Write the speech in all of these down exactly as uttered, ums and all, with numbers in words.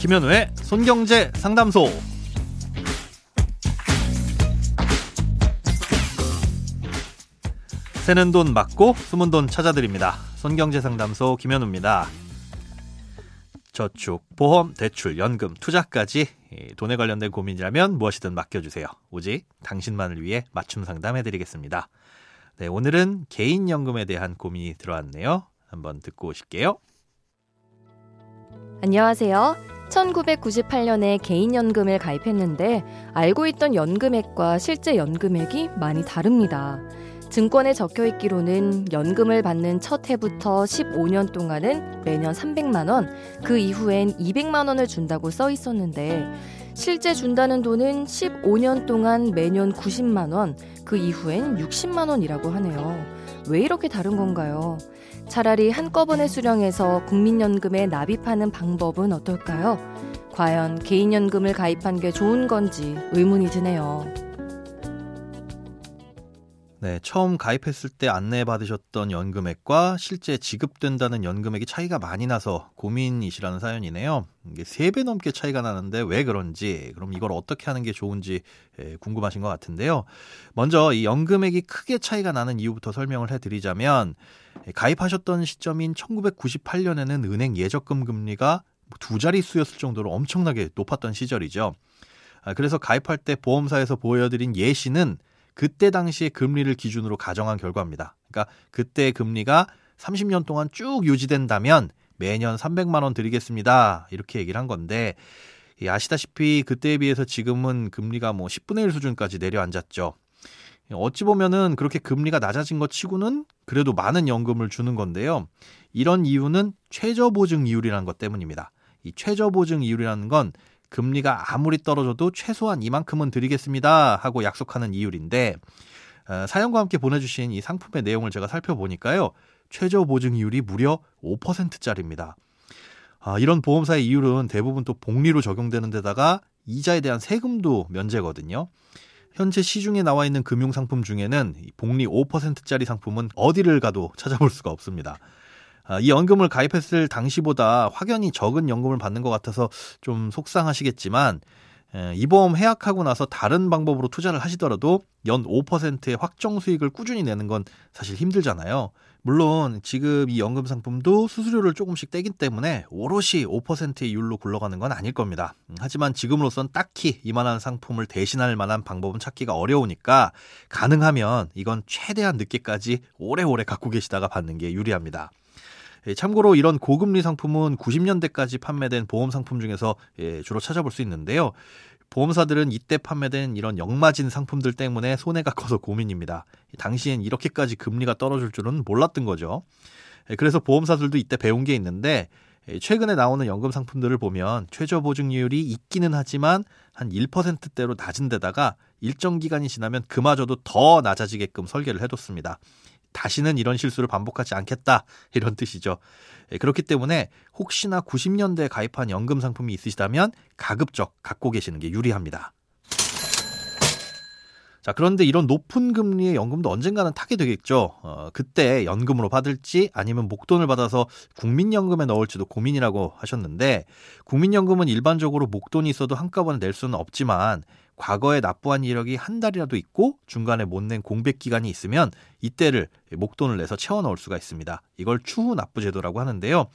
김현우의 손경제 상담소. 새는 돈 막고 숨은 돈 찾아드립니다. 손경제 상담소 김현우입니다. 저축, 보험, 대출, 연금, 투자까지 돈에 관련된 고민이라면 무엇이든 맡겨주세요. 오직 당신만을 위해 맞춤 상담해드리겠습니다. 네, 오늘은 개인연금에 대한 고민이 들어왔네요. 한번 듣고 오실게요. 안녕하세요. 천구백구십팔 년에 개인연금을 가입했는데 알고 있던 연금액과 실제 연금액이 많이 다릅니다. 증권에 적혀있기로는 연금을 받는 첫 해부터 십오 년 동안은 매년 삼백만 원, 그 이후엔 이백만 원을 준다고 써있었는데 실제 준다는 돈은 십오 년 동안 매년 구십만 원, 그 이후엔 육십만 원이라고 하네요. 왜 이렇게 다른 건가요? 차라리 한꺼번에 수령해서 국민연금에 납입하는 방법은 어떨까요? 과연 개인연금을 가입한 게 좋은 건지 의문이 드네요. 네, 처음 가입했을 때 안내받으셨던 연금액과 실제 지급된다는 연금액이 차이가 많이 나서 고민이시라는 사연이네요. 이게 세 배 넘게 차이가 나는데 왜 그런지, 그럼 이걸 어떻게 하는 게 좋은지 궁금하신 것 같은데요. 먼저 이 연금액이 크게 차이가 나는 이유부터 설명을 해드리자면, 가입하셨던 시점인 천구백구십팔 년에는 은행 예적금 금리가 두 자릿수였을 정도로 엄청나게 높았던 시절이죠. 그래서 가입할 때 보험사에서 보여드린 예시는 그때 당시의 금리를 기준으로 가정한 결과입니다. 그러니까 그때 금리가 삼십 년 동안 쭉 유지된다면 매년 삼백만 원 드리겠습니다. 이렇게 얘기를 한 건데, 아시다시피 그때에 비해서 지금은 금리가 뭐 십분의 일 수준까지 내려앉았죠. 어찌 보면은 그렇게 금리가 낮아진 것 치고는 그래도 많은 연금을 주는 건데요. 이런 이유는 최저보증이율이라는 것 때문입니다. 이 최저보증이율이라는 건 금리가 아무리 떨어져도 최소한 이만큼은 드리겠습니다 하고 약속하는 이율인데, 어, 사연과 함께 보내주신 이 상품의 내용을 제가 살펴보니까요, 최저보증이율이 무려 오 퍼센트짜리입니다. 아, 이런 보험사의 이율은 대부분 또 복리로 적용되는 데다가 이자에 대한 세금도 면제거든요. 현재 시중에 나와 있는 금융상품 중에는 복리 오 퍼센트짜리 상품은 어디를 가도 찾아볼 수가 없습니다. 이 연금을 가입했을 당시보다 확연히 적은 연금을 받는 것 같아서 좀 속상하시겠지만, 이 보험 해약하고 나서 다른 방법으로 투자를 하시더라도 연 오 퍼센트의 확정 수익을 꾸준히 내는 건 사실 힘들잖아요. 물론 지금 이 연금 상품도 수수료를 조금씩 떼기 때문에 오롯이 오 퍼센트의 이율로 굴러가는 건 아닐 겁니다. 하지만 지금으로선 딱히 이만한 상품을 대신할 만한 방법은 찾기가 어려우니까 가능하면 이건 최대한 늦게까지 오래오래 갖고 계시다가 받는 게 유리합니다. 참고로 이런 고금리 상품은 구십 년대까지 판매된 보험 상품 중에서 주로 찾아볼 수 있는데요. 보험사들은 이때 판매된 이런 역마진 상품들 때문에 손해가 커서 고민입니다. 당시엔 이렇게까지 금리가 떨어질 줄은 몰랐던 거죠. 그래서 보험사들도 이때 배운 게 있는데, 최근에 나오는 연금 상품들을 보면 최저보증률이 있기는 하지만 한 일 퍼센트대로 낮은 데다가 일정 기간이 지나면 그마저도 더 낮아지게끔 설계를 해뒀습니다. 다시는 이런 실수를 반복하지 않겠다, 이런 뜻이죠. 그렇기 때문에 혹시나 구십 년대에 가입한 연금 상품이 있으시다면 가급적 갖고 계시는 게 유리합니다. 자, 그런데 이런 높은 금리의 연금도 언젠가는 타게 되겠죠. 어, 그때 연금으로 받을지 아니면 목돈을 받아서 국민연금에 넣을지도 고민이라고 하셨는데, 국민연금은 일반적으로 목돈이 있어도 한꺼번에 낼 수는 없지만 과거에 납부한 이력이 한 달이라도 있고 중간에 못 낸 공백기간이 있으면 이때를 목돈을 내서 채워 넣을 수가 있습니다. 이걸 추후 납부 제도라고 하는데요.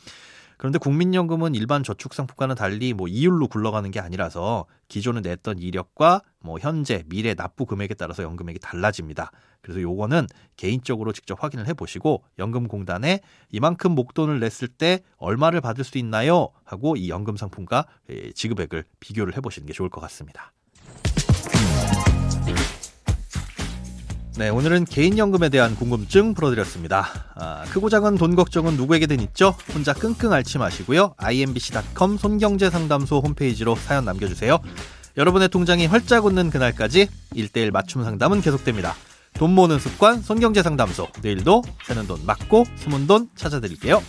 그런데 국민연금은 일반 저축상품과는 달리 뭐 이율로 굴러가는 게 아니라서 기존에 냈던 이력과 뭐 현재, 미래 납부 금액에 따라서 연금액이 달라집니다. 그래서 요거는 개인적으로 직접 확인을 해보시고 연금공단에 이만큼 목돈을 냈을 때 얼마를 받을 수 있나요? 하고 이 연금상품과 지급액을 비교를 해보시는 게 좋을 것 같습니다. 네, 오늘은 개인연금에 대한 궁금증 풀어드렸습니다. 아, 크고 작은 돈 걱정은 누구에게든 있죠? 혼자 끙끙 앓지 마시고요. 아이엠비씨 닷컴 손경제상담소 홈페이지로 사연 남겨주세요. 여러분의 통장이 활짝 웃는 그날까지 일대일 맞춤 상담은 계속됩니다. 돈 모으는 습관 손경제상담소, 내일도 새는 돈 막고 숨은 돈 찾아드릴게요.